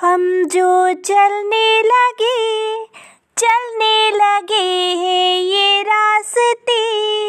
हम जो चलने लगे हैं ये रास्ते।